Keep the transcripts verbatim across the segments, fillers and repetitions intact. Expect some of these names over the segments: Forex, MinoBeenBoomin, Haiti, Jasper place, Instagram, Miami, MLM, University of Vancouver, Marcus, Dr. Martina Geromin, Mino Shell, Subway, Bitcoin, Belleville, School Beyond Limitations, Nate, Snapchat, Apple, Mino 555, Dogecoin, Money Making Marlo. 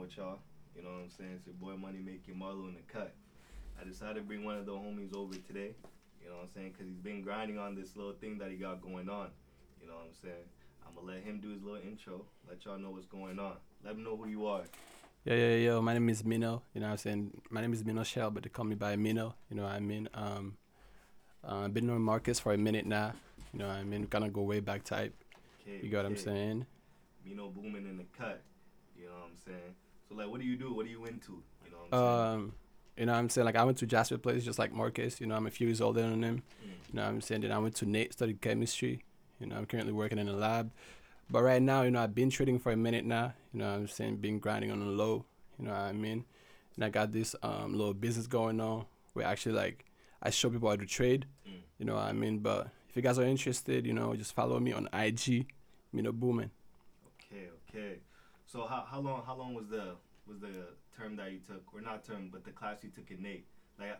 down with y'all. You know what I'm saying? It's your boy Money Making Marlo in the cut. I decided to bring one of the homies over today. You know what I'm saying? Because he's been grinding on this little thing that he got going on. You know what I'm saying? I'm going to let him do his little intro. Let y'all know what's going on. Let him know who you are. Yo, yo, yo. My name is Mino. You know what I'm saying? My name is Mino Shell, but they call me by Mino. You know what I mean? Um, uh, I've been knowing Marcus for a minute now. You know what I mean? Kind of go way back type. Okay, you got okay. What I'm saying? MinoBeenBoomin in the cut. You know what I'm saying? So, like, what do you do? What are you into? You know what I'm saying? Um, You know what I'm saying? Like, I went to Jasper Place just like Marcus. You know, I'm a few years older than him. Mm. You know what I'm saying? Then I went to Nate, studied chemistry. You know, I'm currently working in a lab. But right now, you know, I've been trading for a minute now. You know what I'm saying? Been grinding on the low. You know what I mean? And I got this um, little business going on where actually, like, I show people how to trade. Mm. You know what I mean? But if you guys are interested, you know, just follow me on I G, MinoBeenBoomin. Okay, okay. So how how long how long was the was the term that you took, or not term, but the class you took in Nate? Like,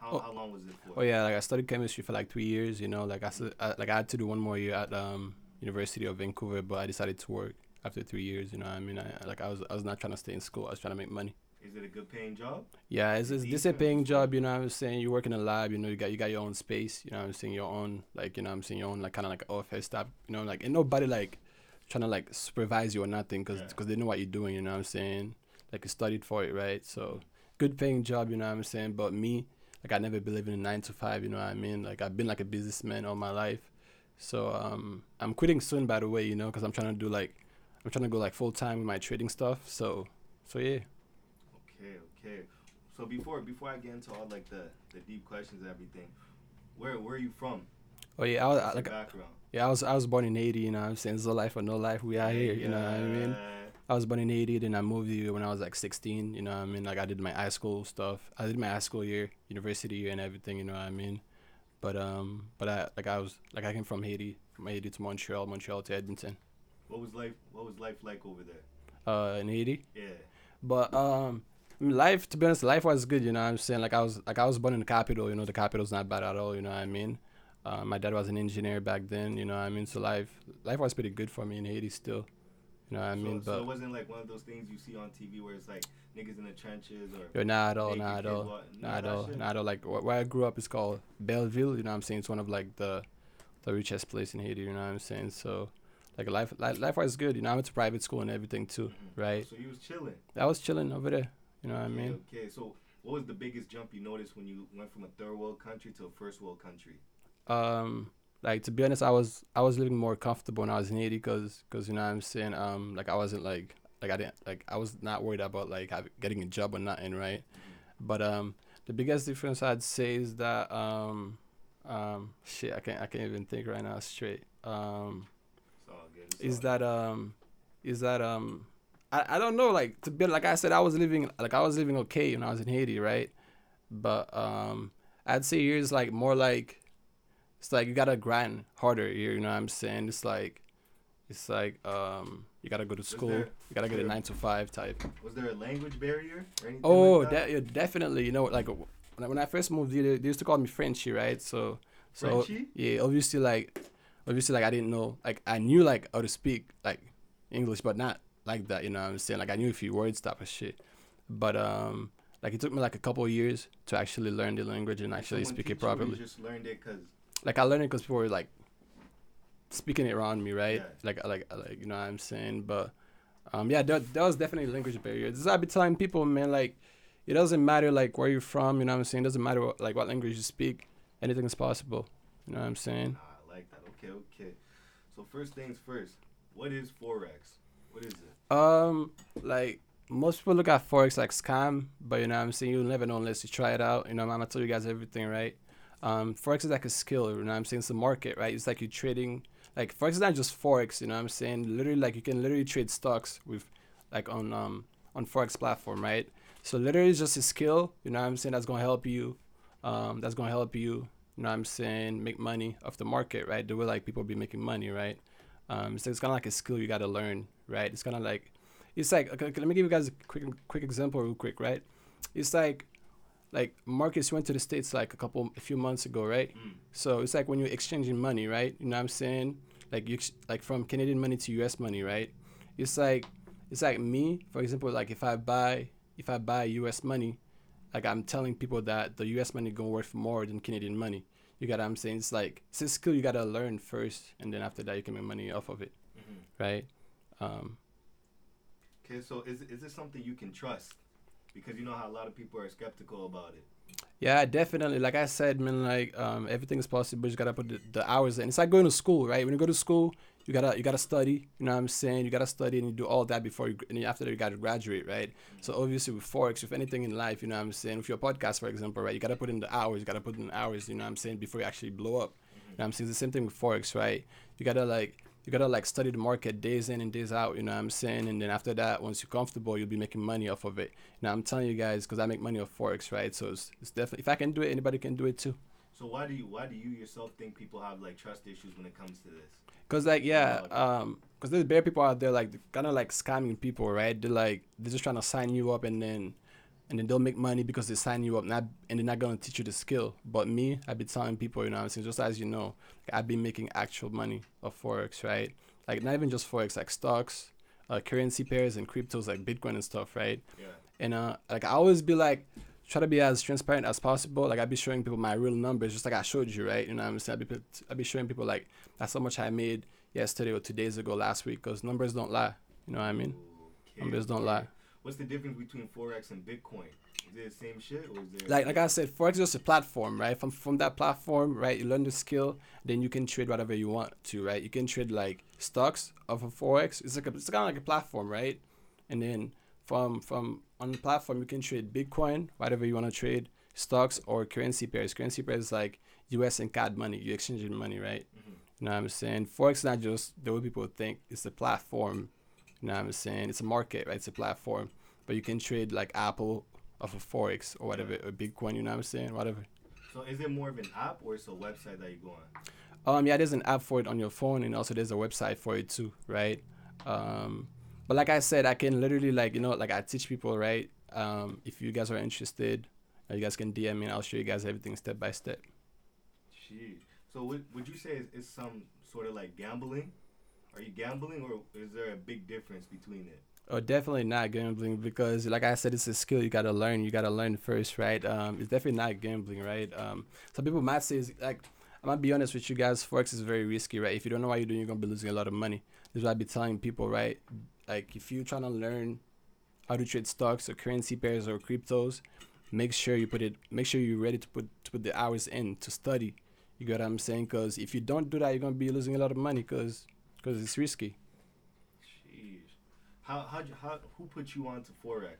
how oh. how long was it for? Oh yeah, like I studied chemistry for like three years. You know, like I, mm-hmm. I like I had to do one more year at um University of Vancouver, but I decided to work after three years. You know, what I mean, I like I was I was not trying to stay in school. I was trying to make money. Is it a good paying job? Yeah, it's it's this a paying job. You know what I'm saying? You work in a lab. You know, you got you got your own space. You know what I'm saying? Your own, like, you know what I'm saying, your own, like, kind of like office stuff. You know, like, and nobody like trying to like supervise you or nothing, because yeah. they know what you're doing. You know what I'm saying? Like, you studied for it, right? So good paying job, you know what I'm saying? But me, like, I never believed in a nine to five, you know what I mean? Like, I've been like a businessman all my life. So um, I'm quitting soon, by the way, you know, because I'm trying to do like, I'm trying to go like full time with my trading stuff. So, so yeah. Okay, okay. So before before I get into all like the, the deep questions and everything, where where are you from? Oh yeah, I was I, like, background? yeah, I was I was born in Haiti, you know what I'm saying? It's a life or no life, we are here, yeah. you know what I mean? I was born in Haiti, then I moved here when I was like sixteen, you know what I mean? Like, I did my high school stuff. I did my high school year, university year and everything, you know what I mean? But um, but I like I was like I came from Haiti, from Haiti to Montreal, Montreal to Edmonton. What was life what was life like over there? Uh in Haiti? Yeah. But um I mean, life, to be honest, life was good, you know what I'm saying? Like I was like I was born in the capital, you know, the capital's not bad at all, you know what I mean? Uh, my dad was an engineer back then, you know what I mean? So life life was pretty good for me in Haiti still. You know what I mean? So, but so it wasn't like one of those things you see on T V where it's like niggas in the trenches or... Yo, nah, at all, nah, at all, wa- nah, nah, at all, nah, at all. Like, wh- where I grew up is called Belleville, you know what I'm saying? It's one of, like, the the richest place in Haiti, you know what I'm saying? So, like, life li- life was good, you know? I went to private school and everything, too, mm-hmm. right? So you was chilling? I was chilling over there, you know what yeah, I mean? Okay, so what was the biggest jump you noticed when you went from a third world country to a first world country? Um... Like, to be honest, I was I was living more comfortable when I was in Haiti, cause, cause you know what I'm saying. Um, like I wasn't like like I didn't like I was not worried about like having, getting a job or nothing, right? Mm-hmm. But um, the biggest difference I'd say is that um, um, shit, I can't I can't even think right now straight. Um, it's all good. It's is all that good. um, is that um, I, I don't know. Like, to be like I said, I was living like I was living okay when I was in Haiti, right? But um, I'd say here's like more like. It's like you gotta grind harder here, you know what I'm saying? It's like, it's like um, you gotta go to school, there, you gotta get a nine to five type. Was there a language barrier or anything? Oh, like that? De- yeah, definitely. You know, like when I, when I first moved here, they used to call me Frenchie, right? So, so Frenchie? yeah, obviously, like, obviously, like I didn't know, like I knew like how to speak like English, but not like that, you know what I'm saying? Like I knew a few words, type of shit, but um, like it took me like a couple of years to actually learn the language and actually speak it properly. You just learned it because. Like, I learned it because people were, like, speaking it around me, right? Yeah. Like, like, like, you know what I'm saying? But, um, yeah, that, that was definitely a language barrier. This is what I be telling people, man, like, it doesn't matter, like, where you're from, you know what I'm saying? It doesn't matter, what, like, what language you speak. Anything is possible. You know what I'm saying? Nah, I like that. Okay, okay. So, first things first, what is Forex? What is it? Um, like... Most people look at Forex like scam, but, you know what I'm saying? You'll never know unless you try it out. You know, I'm going to tell you guys everything, right? Um, Forex is like a skill, you know what I'm saying? It's a market, right? It's like you're trading, like Forex is not just Forex, you know what I'm saying? Literally, like you can literally trade stocks with, like on um on Forex platform, right? So literally it's just a skill, you know what I'm saying? That's gonna help you, um, that's gonna help you, you know what I'm saying? Make money off the market, right? The way like people be making money, right? Um, so it's kind of like a skill you gotta learn, right? It's kind of like, it's like, okay, let me give you guys a quick quick example real quick, right? It's like. Like, Marcus went to the States, like, a couple, a few months ago, right? Mm. So, it's like when you're exchanging money, right? You know what I'm saying? Like, you ex- like from Canadian money to U S money, right? It's like, It's like me, for example, like if I buy if I buy U S money, like I'm telling people that the U S money gonna worth more than Canadian money. You got what I'm saying? It's like, it's a skill you gotta learn first, and then after that you can make money off of it, mm-hmm. right? Um, okay, so is is this something you can trust? Because you know how a lot of people are skeptical about it. Yeah, definitely. Like I said, man, like um, everything is possible. You just gotta put the, the hours in. It's like going to school, right? When you go to school, you gotta you gotta study. You know what I'm saying? You gotta study and you do all that before you, and after that you gotta graduate, right? Mm-hmm. So obviously with Forex, with anything in life, you know what I'm saying? With your podcast, for example, right? You gotta put in the hours. You gotta put in the hours. You know what I'm saying? Before you actually blow up. Mm-hmm. You know what I'm saying? It's the same thing with Forex, right? You gotta like. You gotta like study the market days in and days out, you know what I'm saying? And then after that, once you're comfortable, you'll be making money off of it. Now I'm telling you guys, because I make money off Forex, right? So it's, it's definitely, if I can do it, anybody can do it too. So why do you why do you yourself think people have like trust issues when it comes to this? Cause like yeah, um, cause there's bare people out there like kind of like scamming people, right? They're like they're just trying to sign you up and then and then they'll make money because they sign you up, not and they're not gonna teach you the skill. But me, I've been telling people, you know what I'm saying, just as you know, like I've been making actual money of Forex, right? Like not even just Forex, like stocks, uh, currency pairs and cryptos like Bitcoin and stuff, right? Yeah. And uh, like I always be like, try to be as transparent as possible. Like I'd be showing people my real numbers, just like I showed you, right? You know what I'm saying? I'd be, I'd be showing people like, that's how much I made yesterday or two days ago, last week, because numbers don't lie. You know what I mean? Okay. Numbers don't lie. What's the difference between Forex and Bitcoin? Is it the same shit, or is there like like I said, Forex is just a platform, right? From from that platform, right, you learn the skill, then you can trade whatever you want to, right? You can trade like stocks of a Forex. It's like a, it's kind of like a platform, right? And then from from on the platform, you can trade Bitcoin, whatever you want to trade, stocks or currency pairs. Currency pairs is like U S and C A D money. You exchange your money, right? Mm-hmm. You know what I'm saying? Forex is not just the way people think. It's the platform. You know what I'm saying? It's a market, right? It's a platform. But you can trade like Apple off of Forex or whatever, or Bitcoin, you know what I'm saying? Whatever. So is it more of an app or it's a website that you go on? Um, yeah, there's an app for it on your phone, and also there's a website for it too, right? Um, but like I said, I can literally like, you know, like I teach people, right? Um, if you guys are interested, you guys can D M me and I'll show you guys everything step by step. Jeez. So would, would you say it's, it's some sort of like gambling? Are you gambling, or is there a big difference between it? Oh, definitely not gambling, because like I said, it's a skill you got to learn. You got to learn first, right? Um, it's definitely not gambling, right? Um, some people might say, it's, like, I'm going to be honest with you guys, Forex is very risky, right? If you don't know what you're doing, you're going to be losing a lot of money. That's what I be telling people, right? Like, if you're trying to learn how to trade stocks or currency pairs or cryptos, make sure you put it, make sure you're ready to put, to put the hours in to study. You got what I'm saying? Because if you don't do that, you're going to be losing a lot of money, because... Because it's risky. Jeez. How, how, how, who put you on to Forex?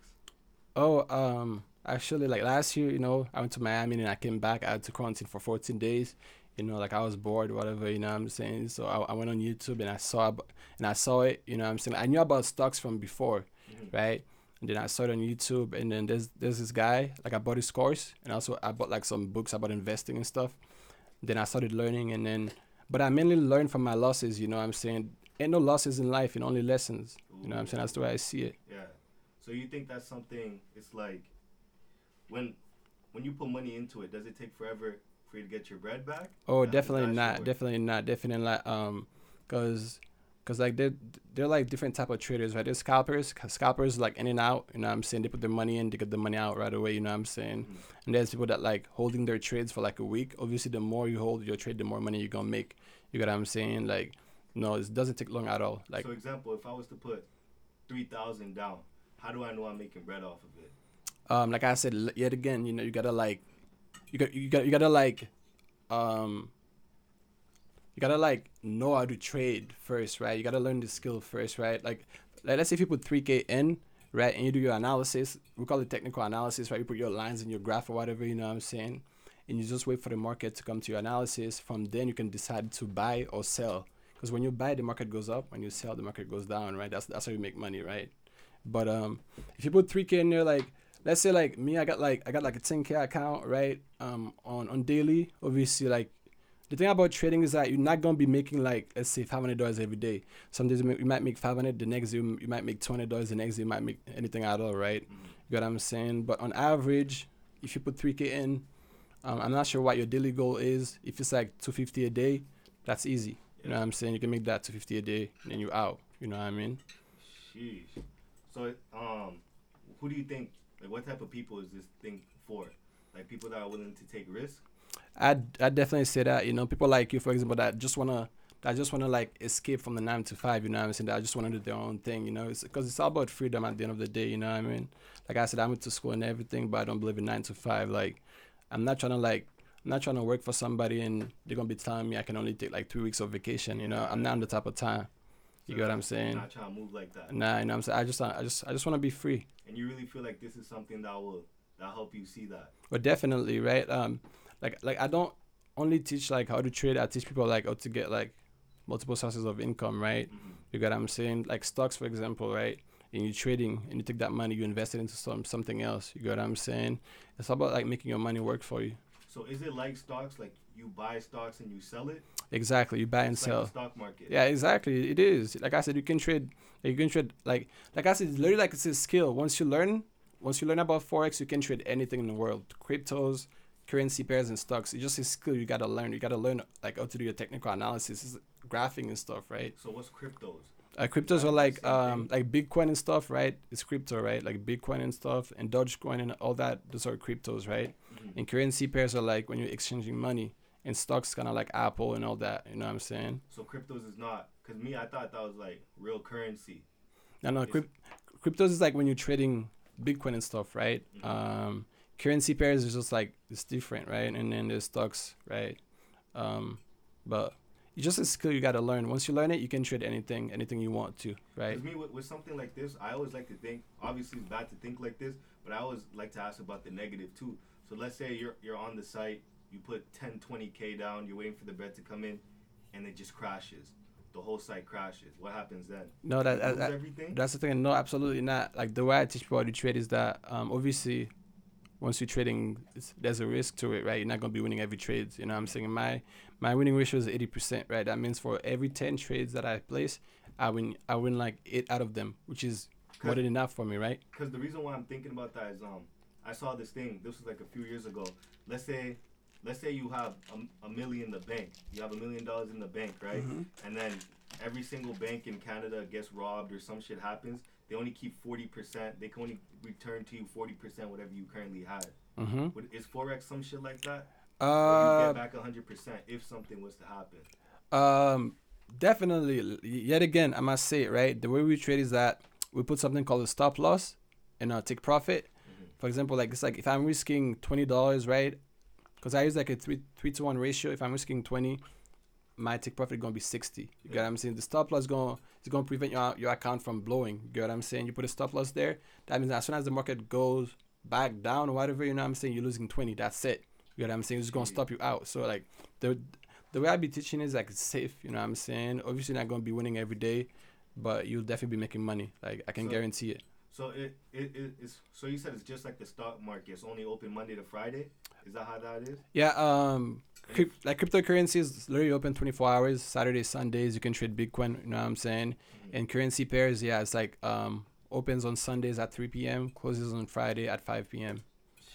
Oh, um, actually, like last year, you know, I went to Miami and I came back. I had to quarantine for fourteen days. You know, like I was bored, whatever, you know what I'm saying? So I, I went on YouTube and I saw and I saw it, you know what I'm saying? I knew about stocks from before, mm-hmm. right? And then I saw it on YouTube, and then there's, there's this guy, like I bought his course, and also I bought like some books about investing and stuff. Then I started learning, and then but I mainly learn from my losses, you know what I'm saying? Ain't no losses in life, and only lessons. Ooh. You know what I'm saying? That's the way I see it. Yeah. So you think that's something, it's like, when when you put money into it, does it take forever for you to get your bread back? Oh, definitely not, definitely not. Definitely not. Um, Because, cause like, they're, they're like different type of traders, right? There's scalpers. Scalpers like in and out, you know what I'm saying? They put their money in, they get the money out right away, you know what I'm saying? Mm-hmm. And there's people that like holding their trades for like a week. Obviously, the more you hold your trade, the more money you're going to make. You got what I'm saying? Like, no, it doesn't take long at all. Like, for example, if I was to put three thousand down, how do I know I'm making bread off of it? Um, like I said, yet again, you know, you gotta like, you got, you got, you gotta like, um, you gotta like know how to trade first, right? You gotta learn the skill first, right? Like, like let's say if you put three K in, right, and you do your analysis, we call it technical analysis, right? You put your lines in your graph or whatever, you know what I'm saying? And you just wait for the market to come to your analysis. From then, you can decide to buy or sell. Because when you buy, the market goes up. When you sell, the market goes down, right? That's that's how you make money, right? But um, if you put three K in there, like, let's say, like, me, I got, like, I got like a ten K account, right, Um, on, on daily. Obviously, like, the thing about trading is that you're not going to be making, like, let's say five hundred dollars every day. Some days you might make five hundred dollars. The next day, you might make twenty dollars. The next day, you might make anything at all, right? Mm-hmm. You know what I'm saying? But on average, if you put three K in, Um, I'm not sure what your daily goal is. If it's like two hundred fifty dollars a day, that's easy. Yeah. You know what I'm saying? You can make that two hundred fifty dollars a day, and then you're out. You know what I mean? Sheesh. So, um, who do you think, like, what type of people is this thing for? Like, people that are willing to take risks? I I definitely say that, you know, people like you, for example, that just want to, I just want to like escape from the nine to five, you know what I'm saying? I just want to do their own thing, you know, because it's, it's all about freedom at the end of the day, you know what I mean? Like I said, I went to school and everything, but I don't believe in nine to five. Like, I'm not trying to like, I'm not trying to work for somebody and they're going to be telling me I can only take like three weeks of vacation, you know? I'm not on the type of time. You so get what I'm saying? Not trying to move like that. Nah, you know what I'm saying? I just, I just, I just want to be free. And you really feel like this is something that will, that help you see that? Well, definitely, right? Um, like, like I don't only teach like how to trade. I teach people like how to get like multiple sources of income, right? Mm-hmm. You got what I'm saying? Like stocks, for example, right? And you're trading and you take that money, you invest it into some something else. You got what I'm saying? It's about like making your money work for you. So is it like stocks? Like you buy stocks and you sell it? Exactly. You buy and it's sell. Like the stock market. Yeah, exactly. It is. Like I said, you can trade. You can trade. Like like I said, it's literally like it's a skill. Once you learn, once you learn about Forex, you can trade anything in the world. Cryptos, currency pairs, and stocks. It's just a skill you gotta learn. You gotta learn like how to do your technical analysis, it's graphing and stuff, right? So what's cryptos? Uh, cryptos are like um thing. like Bitcoin and stuff, right? It's crypto, right? Like Bitcoin and stuff, and Dogecoin and all that. Those are cryptos, right? Mm-hmm. And currency pairs are like when you're exchanging money, and stocks kind of like Apple and all that. You know what I'm saying? So cryptos is not, cause me I thought that was like real currency. No, no, crypt- cryptos is like when you're trading Bitcoin and stuff, right? Mm-hmm. Um. Currency pairs is just like it's different, right? And then there's stocks, right? Um, but it's just a skill you gotta learn. Once you learn it, you can trade anything, anything you want to, right? Cause me, with, with something like this, I always like to think. Obviously, it's bad to think like this, but I always like to ask about the negative too. So let's say you're you're on the site, you put ten, twenty K down, you're waiting for the bet to come in, and it just crashes. The whole site crashes. What happens then? No, that, that, that everything? That's the thing. No, absolutely not. Like the way I teach people how to trade is that um, obviously. Once you're trading, it's, there's a risk to it, right? You're not going to be winning every trade. You know what I'm saying? My my winning ratio is eighty percent, right? That means for every ten trades that I place, I win I win like eight out of them, which is more than enough for me, right? Because the reason why I'm thinking about that is um, I saw this thing. This was like a few years ago. Let's say let's say you have a, a million in the bank. You have a million dollars in the bank, right? Mm-hmm. And then every single bank in Canada gets robbed or some shit happens. They only keep forty percent. They can only return to you forty percent whatever you currently had. Mm-hmm. Is Forex some shit like that? Uh, or you get back one hundred percent if something was to happen? Um, definitely. Yet again, I must say it, right? The way we trade is that we put something called a stop loss and a take profit. Mm-hmm. For example, like it's like if I'm risking twenty dollars, right? Because I use like a three, three to one ratio. If I'm risking twenty, my take profit is going to be sixty. You yeah. get what I'm saying? The stop loss is going to prevent your your account from blowing. You get what I'm saying? You put a stop loss there. That means as soon as the market goes back down or whatever, you know what I'm saying? You're losing twenty. That's it. You get what I'm saying? It's going to stop you out. So, like, the the way I be teaching is, like, it's safe. You know what I'm saying? Obviously, you're not going to be winning every day, but you'll definitely be making money. Like, I can so, guarantee it. So, it, it, it it's, so you said it's just like the stock market. It's only open Monday to Friday? Is that how that is? Yeah, um... like cryptocurrency is literally open twenty-four hours, Saturdays, Sundays. You can trade Bitcoin, you know what I'm saying? Mm-hmm. And currency pairs, yeah, it's like um, opens on Sundays at three p.m., closes on Friday at five p.m.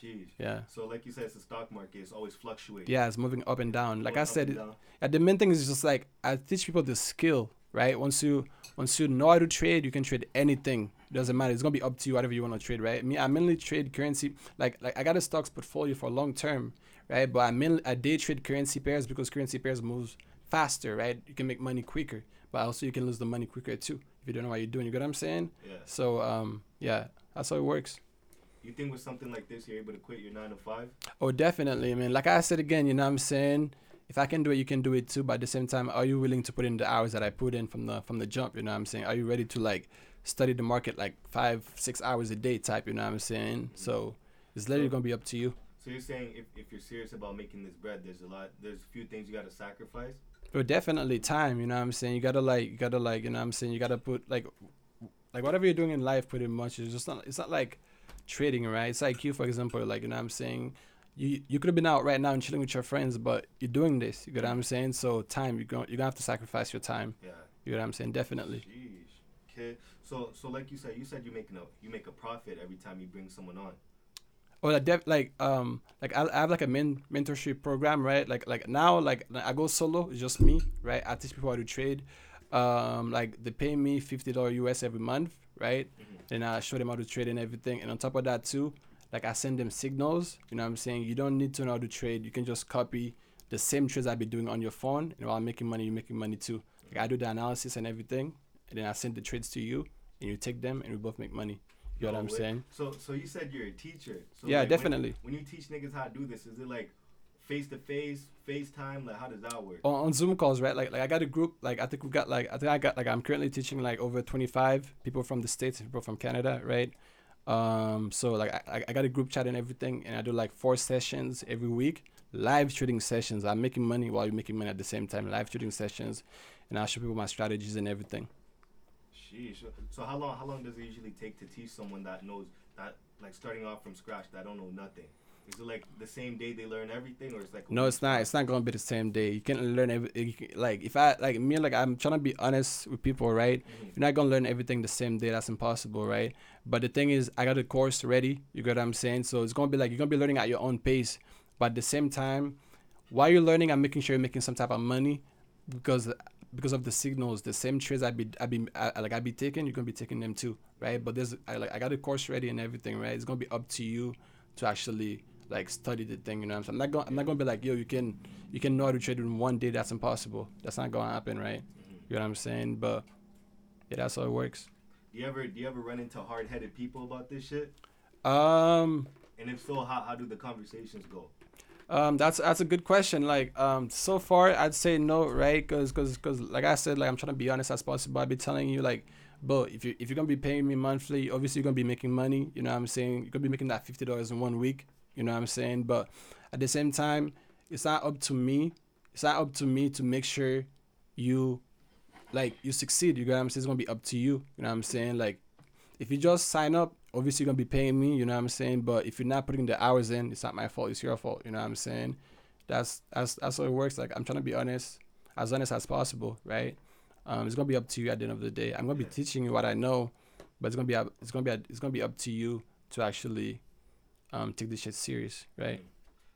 Jeez. Yeah. So like you said, it's the stock market. It's always fluctuating. Yeah, it's moving up and down. Like I said, it, yeah, the main thing is just like I teach people the skill, right? Once you once you know how to trade, you can trade anything. It doesn't matter. It's going to be up to you, whatever you want to trade, right? Me, I mainly trade currency. Like, like I got a stocks portfolio for long term. Right, but I mainly I day trade currency pairs because currency pairs moves faster, right? You can make money quicker, but also you can lose the money quicker too if you don't know what you're doing. You get what I'm saying? Yeah. So um, yeah, that's how it works. You think with something like this, you're able to quit your nine to five? Oh, definitely, man. Like I said again, you know what I'm saying? If I can do it, you can do it too. But at the same time, are you willing to put in the hours that I put in from the from the jump? You know what I'm saying? Are you ready to like study the market like five, six hours a day type? You know what I'm saying? Mm-hmm. So it's literally gonna be up to you. So you're saying if, if you're serious about making this bread, there's a lot, there's a few things you gotta sacrifice? Well, definitely time, you know what I'm saying? You gotta like, you gotta like, you know what I'm saying? You gotta put like, like whatever you're doing in life pretty much, it's just not, it's not like trading, right? It's like you, for example, like, you know what I'm saying? You you could have been out right now and chilling with your friends, but you're doing this, you get what I'm saying? So time, you're gonna, you're gonna have to sacrifice your time. Yeah. You get what I'm saying? Definitely. Jeez. Okay. So, so like you said, you said you're making a, you make a profit every time you bring someone on. Or like, def- like, um, like I have like a men- mentorship program, right? Like, like now, like I go solo, it's just me, right? I teach people how to trade. um, like they pay me fifty dollars U S every month, right? Then I show them how to trade and everything. And on top of that too, like I send them signals, you know what I'm saying? You don't need to know how to trade. You can just copy the same trades I'd be doing on your phone, and while I'm making money, you're making money too. Like I do the analysis and everything, and then I send the trades to you, and you take them, and we both make money. You know what I'm wait. saying? So so you said you're a teacher. So yeah, like definitely. When you, when you teach niggas how to do this, is it like face-to-face, FaceTime? Like how does that work? On, on Zoom calls, right? Like like I got a group, like I think we got like, I think I got like, I'm currently teaching like over twenty-five people from the States, people from Canada, right? Um, so like I, I got a group chat and everything, and I do like four sessions every week, live trading sessions. I'm making money while you're making money at the same time, live trading sessions, and I show people my strategies and everything. Sheesh. So how long how long does it usually take to teach someone that knows that, like starting off from scratch, that don't know nothing? Is it like the same day they learn everything, or it's like no, it's not. It's not gonna be the same day. You can't learn every. Like if I like me, like I'm trying to be honest with people, right? Mm-hmm. You're not gonna learn everything the same day. That's impossible, right? But the thing is, I got a course ready. You get what I'm saying? So it's gonna be like you're gonna be learning at your own pace. But at the same time, while you're learning, I'm making sure you're making some type of money, because because of the signals, the same trades I be I be I, like I be taking, you're gonna be taking them too, right? But there's I like I got a course ready and everything, right? It's gonna be up to you to actually like study the thing, you know what I'm saying? I'm not going I'm not going to be like, yo, you can you can know how to trade in one day. That's impossible. That's not going to happen, right? Mm-hmm. You know what I'm saying? But yeah, that's how it works. Do you ever do you ever run into hard-headed people about this shit? Um and if so, how how do the conversations go? Um that's that's a good question. Like um so far I'd say no, right? Cuz cuz cuz like I said, like I'm trying to be honest as possible. I'd be telling you like, but if you if you're going to be paying me monthly, obviously you're going to be making money, you know what I'm saying? You're going to be making that fifty dollars in one week. You know what I'm saying? But at the same time, it's not up to me. It's not up to me to make sure you, like, you succeed. You know what I'm saying? It's going to be up to you. You know what I'm saying? Like, if you just sign up, obviously you're going to be paying me. You know what I'm saying? But if you're not putting the hours in, it's not my fault. It's your fault. You know what I'm saying? That's that's, that's how it works. Like, I'm trying to be honest, as honest as possible, right? Um, it's going to be up to you at the end of the day. I'm going to be teaching you what I know, but it's going to be it's going to be it's going to be up to you to actually Um, take this shit serious, right?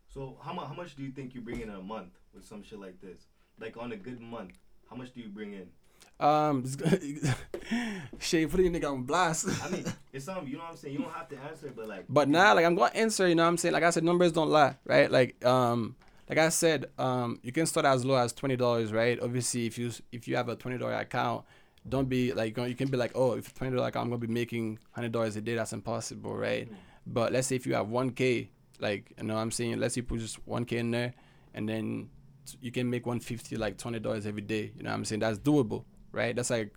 So how much how much do you think you bring in a month with some shit like this? Like on a good month, how much do you bring in? Um, shit, putting a nigga on blast. I mean, it's something, you know what I'm saying. You don't have to answer, but like. But nah, like I'm gonna answer. You know what I'm saying? Like I said, numbers don't lie, right? Like um, like I said, um, you can start as low as twenty dollars, right? Obviously, if you if you have a twenty dollar account, don't be like you can be like, oh, if twenty dollar account, I'm gonna be making hundred dollars a day. That's impossible, right? Mm. But let's say if you have one K, like, you know what I'm saying? Let's say you put just one K in there, and then you can make one hundred fifty, like twenty dollars every day. You know what I'm saying? That's doable, right? That's like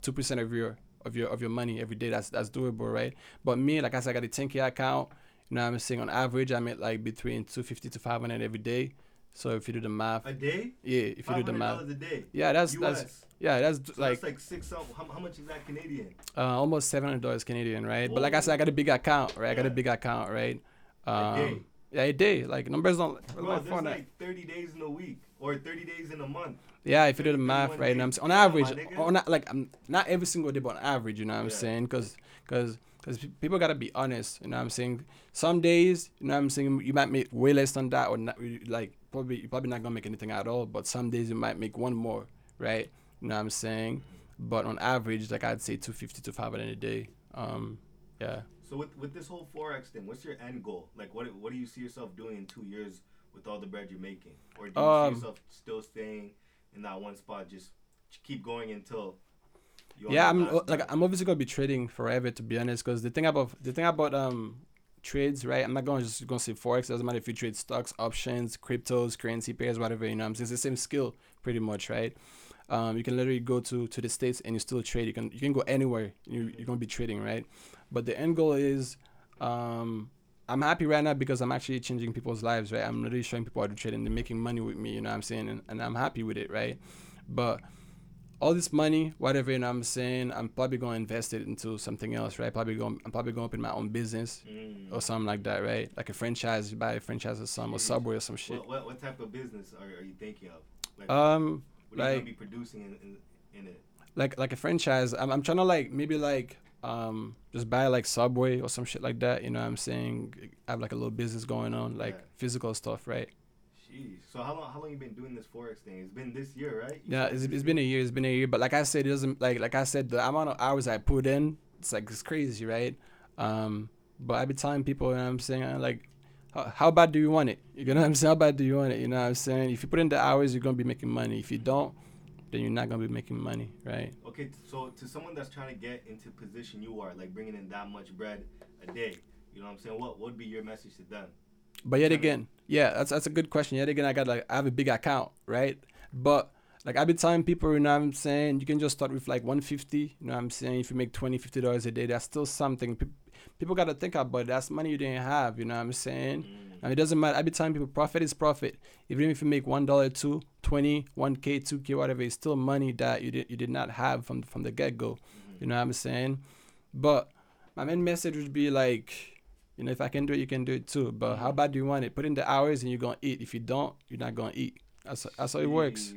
two percent of your of your, of your money every day. That's that's doable, right? But me, like I said, I got a ten K account. You know what I'm saying? On average, I make like between two fifty to five hundred every day. So if you do the math. A day? Yeah, if you do the math. five hundred dollars a day? Yeah, that's, that's yeah, that's so like. That's like six, how, how much is that Canadian? Uh, almost seven hundred dollars Canadian, right? Whoa. But like I said, I got a big account, right? Yeah. I got a big account, right? Um, a day? Yeah, a day. Like numbers don't. Bro, there's like that. thirty days in a week or thirty days in a month. Yeah, if you do the math, right? And I'm on average, on, like I'm, not every single day, but on average, you know what I'm yeah. saying? Because, because. Because people got to be honest, you know what I'm saying? Some days, you know what I'm saying, you might make way less than that, or not, like probably you're probably not going to make anything at all, but some days you might make one more, right? You know what I'm saying? But on average, like I'd say two fifty to five hundred a day, um, yeah. So with, with this whole Forex thing, what's your end goal? Like what what do you see yourself doing in two years with all the bread you're making? Or do you um, see yourself still staying in that one spot, just keep going until... Yeah, I'm like I'm obviously gonna be trading forever, to be honest. Cause the thing about the thing about um trades, right? I'm not gonna just gonna say forex. Doesn't matter if you trade stocks, options, cryptos, currency pairs, whatever. You know, I'm saying it's the same skill, pretty much, right? Um, you can literally go to, to the States and you still trade. You can you can go anywhere. You you're gonna be trading, right? But the end goal is, um, I'm happy right now because I'm actually changing people's lives, right? I'm literally showing people how to trade and they're making money with me. You know what I'm saying? And, and I'm happy with it, right? But all this money, whatever, you know what I'm saying, I'm probably going to invest it into something else, right? Probably going, I'm probably going to open my own business mm. or something like that, right? Like a franchise, you buy a franchise or some, or Subway or some shit. What, what, what type of business are, are you thinking of? Like, um, what are like, you going to be producing in, in, in it? Like like a franchise. I'm, I'm trying to like, maybe like, um, just buy like Subway or some shit like that, you know what I'm saying? I have like a little business going on, like yeah. physical stuff, right? Jeez. So how long how long you been doing this Forex thing? It's been this year, right? You yeah, it's, it's been a year. It's been a year. But like I said, it doesn't like like I said, the amount of hours I put in, it's like it's crazy, right? Um, but I be telling people, you know what I'm saying, like, how, how bad do you want it? You know what I'm saying? How bad do you want it? You know what I'm saying? If you put in the hours, you're gonna be making money. If you don't, then you're not gonna be making money, right? Okay, t- so to someone that's trying to get into position you are, like bringing in that much bread a day, you know what I'm saying? What would be your message to them? But yet again, yeah, that's that's a good question. Yet again, I got like I have a big account, right? But like I be telling people, you know what I'm saying? You can just start with like one hundred fifty, you know what I'm saying? If you make twenty dollars, fifty dollars a day, that's still something. Pe- people got to think about it. That's money you didn't have, you know what I'm saying? Mm. And it doesn't matter. I be telling people, profit is profit. Even if you make one dollar, two dollars, twenty, one K, two K, whatever, it's still money that you did you did not have from from the get-go. Mm. You know what I'm saying? But my main message would be like, you know, if I can do it, you can do it too. But how bad do you want it? Put in the hours and you're going to eat. If you don't, you're not going to eat. That's, that's how it works.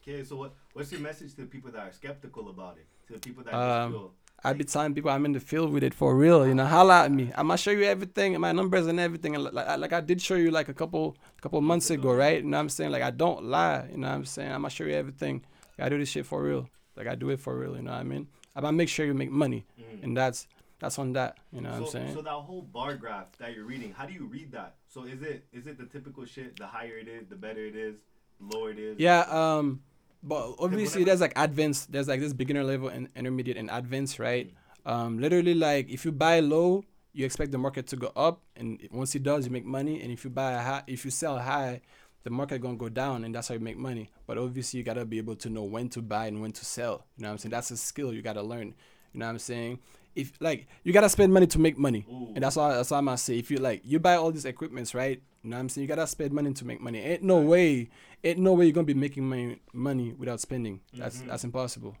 Okay, so what, what's your message to the people that are skeptical about it? To the people that um, feel... I be telling people I'm in the field with it for real. You know, holla at me. I'm going to show you everything, my numbers and everything. Like, like I did show you like a couple couple months ago, right? You know what I'm saying? Like, I don't lie. You know what I'm saying? I'm going to show you everything. I do this shit for real. Like, I do it for real. You know what I mean? I'm going to make sure you make money. Mm. And that's... That's on that, you know so, what I'm saying? So that whole bar graph that you're reading, how do you read that? So is it is it the typical shit, the higher it is, the better it is, the lower it is? Yeah, um, but obviously there's like advanced, there's like this beginner level and intermediate and advanced, right? Mm-hmm. Um, literally like if you buy low, you expect the market to go up, and once it does, you make money. And if you buy high, if you sell high, the market gonna go down, and that's how you make money. But obviously you gotta be able to know when to buy and when to sell. You know what I'm saying? That's a skill you gotta learn. You know what I'm saying? If like you gotta spend money to make money. Ooh. And that's all that's all I'm gonna say. If you like you buy all these equipments, right? You know what I'm saying? You gotta spend money to make money. Ain't no way, ain't no way you're gonna be making money money without spending. That's mm-hmm. that's impossible.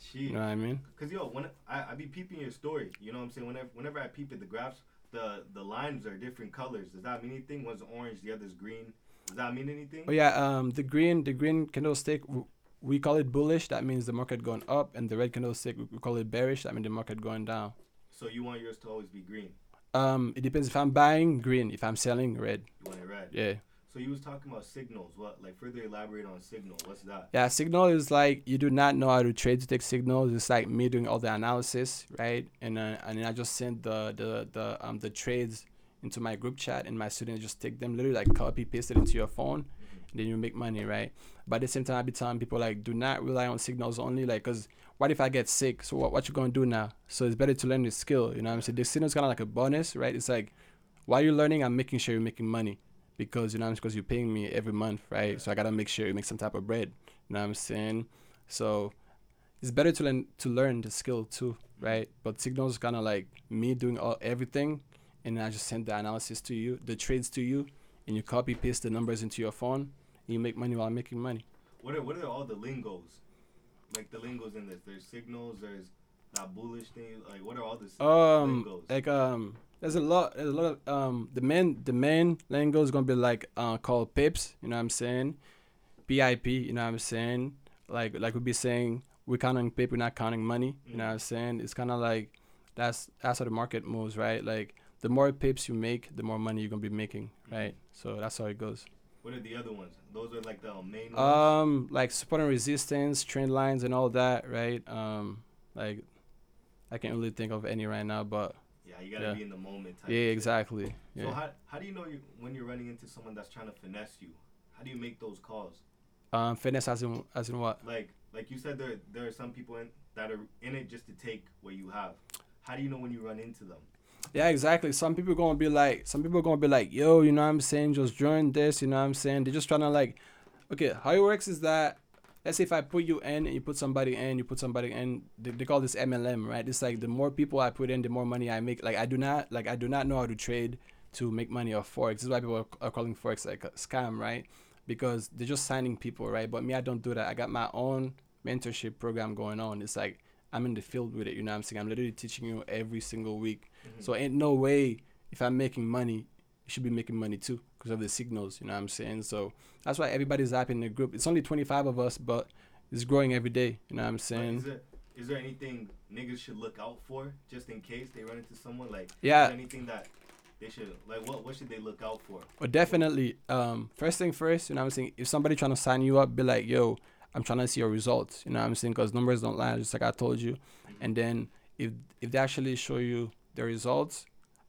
Jeez. You know what I mean? Cause yo, when I, I be peeping your story, you know what I'm saying? Whenever whenever I peep at the graphs, the, the lines are different colors. Does that mean anything? One's orange, the other's green. Does that mean anything? Oh yeah, um the green the green candlestick we call it bullish. That means the market going up, and the red candlestick we call it bearish. That means the market going down. So you want yours to always be green? Um, it depends. If I'm buying, green. If I'm selling, red. You want it red? Yeah. So you was talking about signals. What? Like further elaborate on signal. What's that? Yeah, signal is like you do not know how to trade to take signals. It's like me doing all the analysis, right? And uh, and then I just sent the the the um the trades into my group chat, and my students just take them, literally like copy paste it into your phone. Then you make money, right? But at the same time, I be telling people like, do not rely on signals only, like, cause what if I get sick? So what, what you gonna do now? So it's better to learn the skill, you know what I'm saying? The signal's kind of like a bonus, right? It's like, while you're learning, I'm making sure you're making money, because you know what I'm saying, because you're paying me every month, right? So I gotta make sure you make some type of bread, you know what I'm saying? So it's better to learn to learn the skill too, right? But signals kind of like me doing all everything, and I just send the analysis to you, the trades to you, and you copy paste the numbers into your phone. You make money while making money. What are what are all the lingos? Like the lingos in this. There's signals, there's that bullish thing. Like what are all the um, lingos? Like um there's a lot there's a lot of um the main the main lingo is gonna be like uh called pips, you know what I'm saying? P I P, you know what I'm saying? Like like we'll be saying we're counting pip, we're not counting money, mm. you know what I'm saying? It's kinda like that's that's how the market moves, right? Like the more pips you make, the more money you're gonna be making, mm. right? So that's how it goes. What are the other ones? Those are like the main ones? Um, like support and resistance, trend lines and all that, right? Um, like, I can't really think of any right now, but... Yeah, you got to yeah. be in the moment. Type yeah, exactly. Yeah. So how how do you know you, when you're running into someone that's trying to finesse you? How do you make those calls? Um, finesse as in, as in what? Like like you said, there, there are some people in, that are in it just to take what you have. How do you know when you run into them? Yeah, exactly. Some people gonna be like, some people gonna be like, yo, you know what I'm saying? Just join this, you know what I'm saying? They're just trying to like, okay, how it works is that, let's say if I put you in and you put somebody in, you put somebody in, they, they call this M L M, right? It's like the more people I put in, the more money I make. Like I do not, like I do not know how to trade to make money off Forex. This is why people are calling Forex like a scam, right? Because they're just signing people, right? But me, I don't do that. I got my own mentorship program going on. It's like, I'm in the field with it, you know what I'm saying? I'm literally teaching you every single week. Mm-hmm. So ain't no way if I'm making money, you should be making money too because of the signals, you know what I'm saying? So that's why everybody's up in the group. It's only twenty-five of us, but it's growing every day, you know what I'm saying? Is there, is there anything niggas should look out for just in case they run into someone? Like, yeah. Is there anything that they should, like, what, what should they look out for? Well, definitely. Um, first thing first, you know what I'm saying? If somebody trying to sign you up, be like, yo, I'm trying to see your results. You know what I'm saying? Because numbers don't lie, just like I told you. Mm-hmm. And then if if they actually show you the results,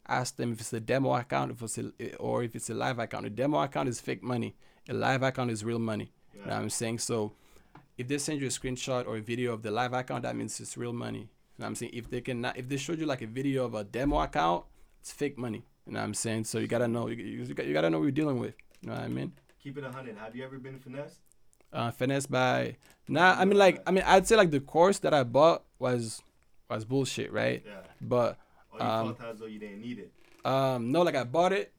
ask them if it's a demo account if it's a, or if it's a live account. A demo account is fake money. A live account is real money. Yeah. You know what I'm saying? So if they send you a screenshot or a video of the live account, that means it's real money. You know what I'm saying? If they can, not, if they showed you like a video of a demo account, it's fake money. You know what I'm saying? So you gotta know. You, you, you gotta know what you're dealing with. You know what I mean? Keep it one hundred. Have you ever been finessed? Uh, finessed by? Nah. I mean, like, I mean, I'd say like the course that I bought was was bullshit, right? Yeah. But or you um, thought as though you didn't need it. Um, no, like I bought it.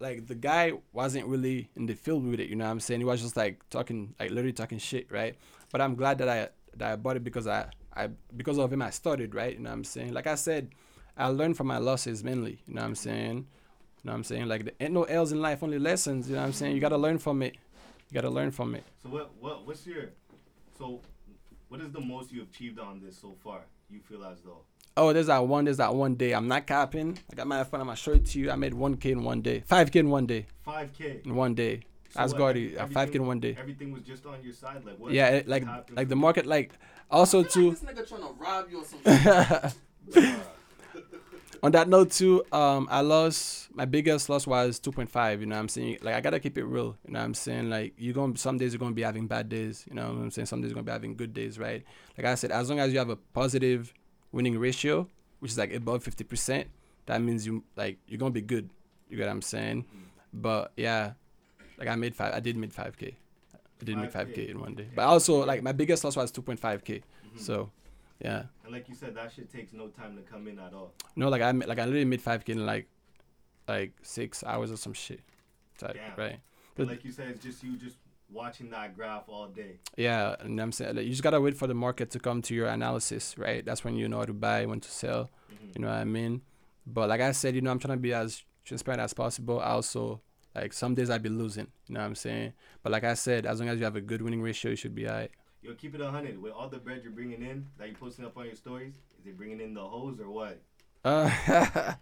Like the guy wasn't really in the field with it. You know what I'm saying? He was just like talking, like literally talking shit, right? But I'm glad that I that I bought it because I. I, because of him, I started, right? You know what I'm saying? Like I said, I learned from my losses mainly. You know what I'm saying? You know what I'm saying? Like, there ain't no L's in life, only lessons. You know what I'm saying? You got to learn from it. You got to learn from it. So what, what, what's your, so what is the most you achieved on this so far? You feel as though? Oh, there's that one, there's that one day. I'm not capping. I got my phone, I'm going to show it to you. I made one K in one day. five K in one day. five K? In one day. So Asgardi, uh, five K in one day. Everything was just on your side, like what? Yeah, it, like happened? Like the market, like also too. Like this nigga trying to rob you or something. On that note too, um, I lost my biggest loss was two point five. You know what I'm saying? Like I gotta keep it real. You know what I'm saying? Like you going some days you're gonna be having bad days. You know what I'm saying? Some days you're gonna be having good days, right? Like I said, as long as you have a positive winning ratio, which is like above fifty percent, that means you like you're gonna be good. You get what I'm saying? Mm. But yeah. Like I made five, I did make five K. I did make five K in one day. But also, like my biggest loss was two point five K. Mm-hmm. So, yeah. And like you said, that shit takes no time to come in at all. No, like I like I literally made five K in like, like six hours or some shit. Type, damn. Right. But like you said, it's just you just watching that graph all day. Yeah, and I'm saying like, you just gotta wait for the market to come to your analysis, right? That's when you know how to buy, when to sell. Mm-hmm. You know what I mean? But like I said, you know, I'm trying to be as transparent as possible. I also. Like, some days I'd be losing, you know what I'm saying? But like I said, as long as you have a good winning ratio, you should be all right. Yo, keep it one hundred. With all the bread you're bringing in, that you're posting up on your stories, is it bringing in the hoes or what? Uh,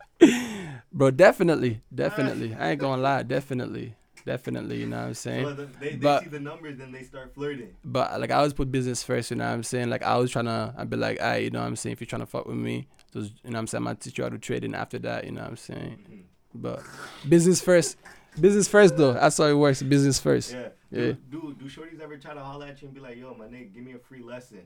Bro, definitely. Definitely. I ain't going to lie. Definitely. Definitely, you know what I'm saying? So they they but, see the numbers, then they start flirting. But, like, I always put business first, you know what I'm saying? Like, I was trying to, I'd be like, all right, you know what I'm saying? If you're trying to fuck with me, just, you know what I'm saying? I'm going to teach you how to trade, and after that, you know what I'm saying? Mm-hmm. But business first. Business first, though. That's how it works. Business first. Yeah. yeah. Do, do do shorties ever try to holler at you and be like, yo, my nigga, give me a free lesson?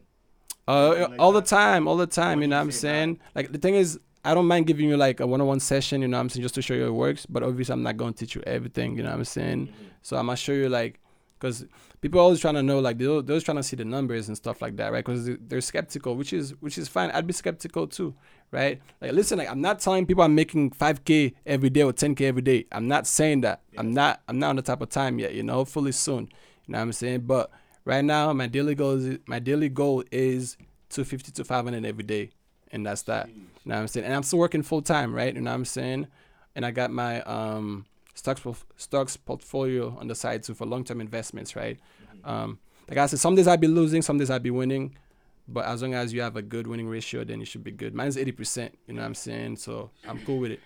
Uh, like all that. the time. All the time. What you know what I'm saying? That? Like, the thing is, I don't mind giving you, like, a one-on-one session, you know what I'm saying, just to show you it works. But obviously, I'm not going to teach you everything, you know what I'm saying? Mm-hmm. So I'm going to show you, like, because people are always trying to know, like, they're, they're trying to see the numbers and stuff like that, right? Because they're skeptical, which is which is fine. I'd be skeptical, too. Right? Like, listen, like, I'm not telling people I'm making five K every day or ten K every day. I'm not saying that. Yeah. I'm not I'm not on the type of time yet, you know, hopefully soon. You know what I'm saying? But right now, my daily goal is, my daily goal is two fifty to five hundred every day. And that's that. Jeez. You know what I'm saying? And I'm still working full time, right? You know what I'm saying? And I got my um stocks stocks portfolio on the side too for long-term investments, right? Mm-hmm. Um, like I said, some days I'll be losing, some days I'll be winning. But as long as you have a good winning ratio, then it should be good. Mine's eighty percent, you know what I'm saying? So I'm cool with it.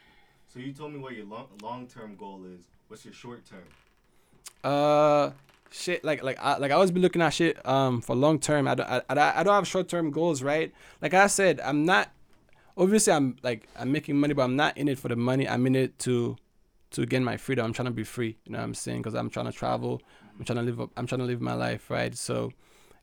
So you told me what your long, long-term goal is. What's your short-term? Uh, shit, like like I, like I always be looking at shit um for long-term. I don't, I, I, I don't have short-term goals, right? Like I said, I'm not, obviously I'm like, I'm making money, but I'm not in it for the money. I'm in it to, to gain my freedom. I'm trying to be free, you know what I'm saying? Because I'm trying to travel. I'm trying to live up, I'm trying to live my life, right? So...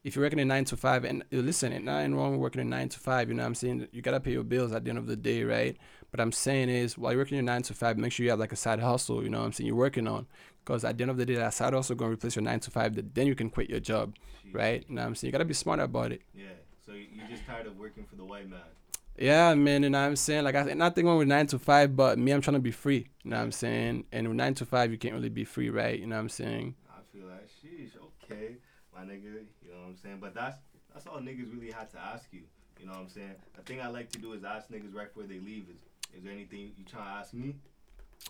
if you're working a nine to five, and listen, it's not wrong working a nine to five, you know what I'm saying? You got to pay your bills at the end of the day, right? But I'm saying is, while you're working your nine to five, make sure you have like a side hustle, you know what I'm saying, you're working on. Because at the end of the day, that side hustle going to replace your nine to five, then you can quit your job, jeez, right? You know what I'm saying? You got to be smart about it. Yeah, so you're just tired of working for the white man. Yeah, man, you know what I'm saying? Like, I nothing wrong with nine to five, but me, I'm trying to be free, you know what I'm saying? And with nine to five, you can't really be free, right? You know what I'm saying? I feel like, sheesh, okay. My nigga, you know what I'm saying? But that's that's all niggas really had to ask you. You know what I'm saying? The thing I like to do is ask niggas right before they leave is, is there anything you trying to ask me?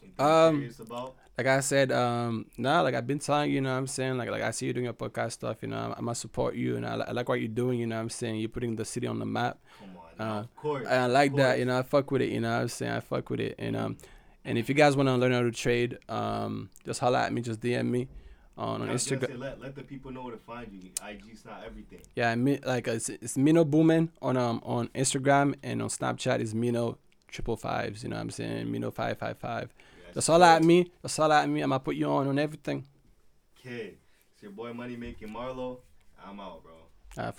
Anything um, you're curious about? Like I said, um, nah, like I've been telling you, you know what I'm saying? Like like I see you doing your podcast stuff, you know, I'm, I'm going to support you. And I, I like what you're doing, you know what I'm saying? You're putting the city on the map. Come on, uh, of course. And I like that, you know, I fuck with it, you know what I'm saying? I fuck with it. And um, And if you guys want to learn how to trade, um, just holla at me, just D M me on, on Instagram. Let, let the people know where to find you. I G's not everything. Yeah, like it's, it's MinoBeenBoomin on um on Instagram, and on Snapchat is Mino triple fives. You know what I'm saying? Mino five five five. Yeah, just holla at me. Just holla at me. I'm gonna put you on on everything. Okay, it's your boy Money Making Marlo. I'm out, bro. Uh,